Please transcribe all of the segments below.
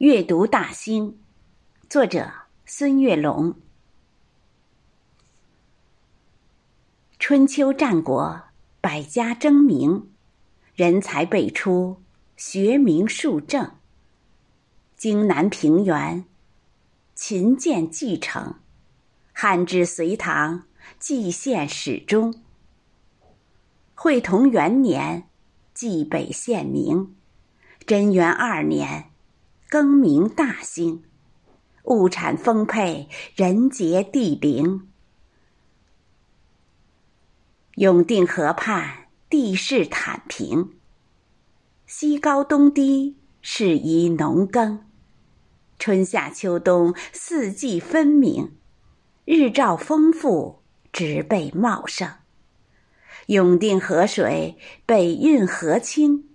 阅读大兴，作者孙月龙。春秋战国，百家争鸣，人才辈出，学名数正。荆南平原，秦建继承，汉至隋唐，蓟县始终。会同元年，蓟北县名。贞元二年，更名大兴，物产丰沛，人杰地灵。永定河畔地势坦平，西高东低，适宜农耕。春夏秋冬四季分明，日照丰富，植被茂盛。永定河水北运河清，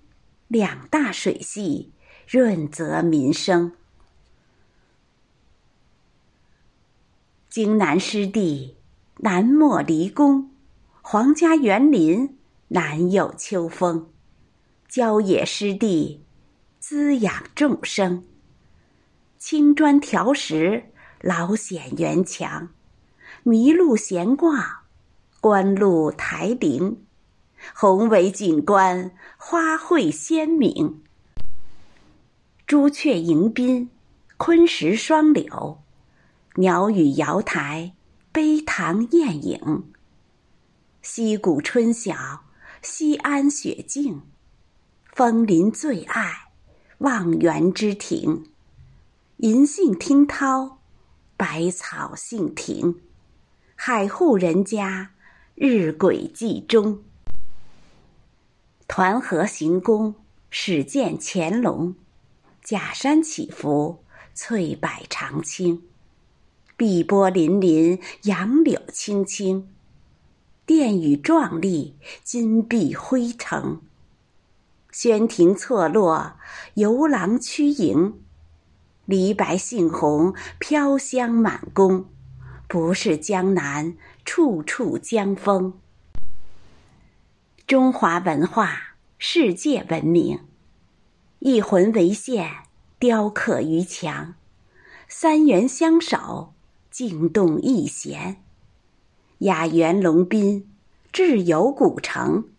两大水系润泽民生。荆南湿地，南没离宫，皇家园林，南有秋风。郊野湿地，滋养众生。青砖条石，老显园墙。麋鹿闲逛，观鹿台林，宏伟景观，花卉鲜明。朱雀迎宾，昆石双柳，鸟语瑶台，悲堂艳影。溪谷春晓，西安雪径，枫林最爱，望园之亭。银杏听涛，百草兴庭，海户人家，日晷济中。团河行宫，始建乾隆。假山起伏，翠柏长青。碧波粼粼，杨柳青青。殿宇壮丽，金碧辉腾。轩庭错落，游廊曲盈。梨白杏红，飘香满宫。不是江南，处处江风。中华文化，世界闻名。一魂为线，雕刻于墙。三元相守，静动一弦。雅园龙滨，致游古城。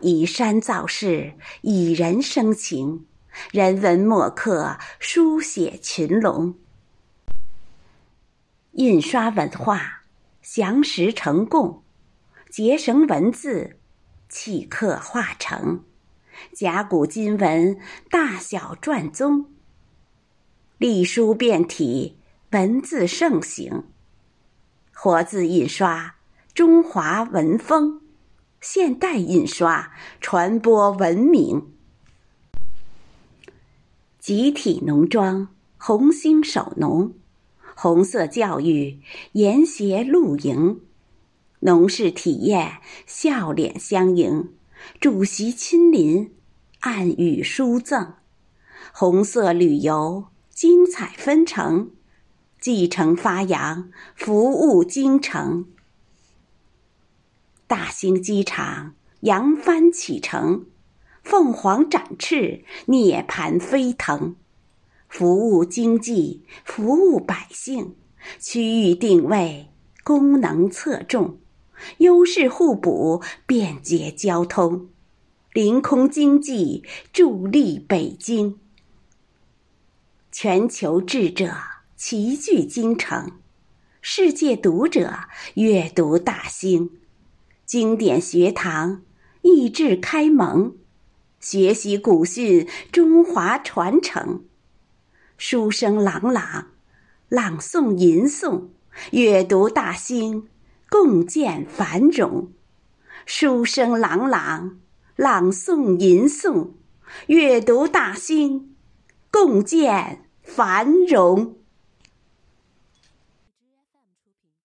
以山造势，以人生情。人文墨客，书写群龙。印刷文化，详实成贡，结绳文字，契刻化成，甲骨金文，大小篆宗，隶书变体，文字盛行。活字印刷，中华文风；现代印刷，传播文明。集体农庄，红星守农。红色教育，研学露营。农事体验，笑脸相迎。主席亲临，暗语书赠。红色旅游，精彩纷呈。继承发扬，服务京城。大兴机场，扬帆启程。凤凰展翅，涅槃飞腾。服务经济，服务百姓，区域定位，功能侧重，优势互补，便捷交通，临空经济，助力北京。全球智者齐聚京城，世界读者阅读大兴，经典学堂，益智开蒙，学习古训，中华传承。书声朗朗，朗诵吟诵，阅读大兴，共建繁荣。书声朗朗，朗诵吟诵，阅读大兴，共建繁荣。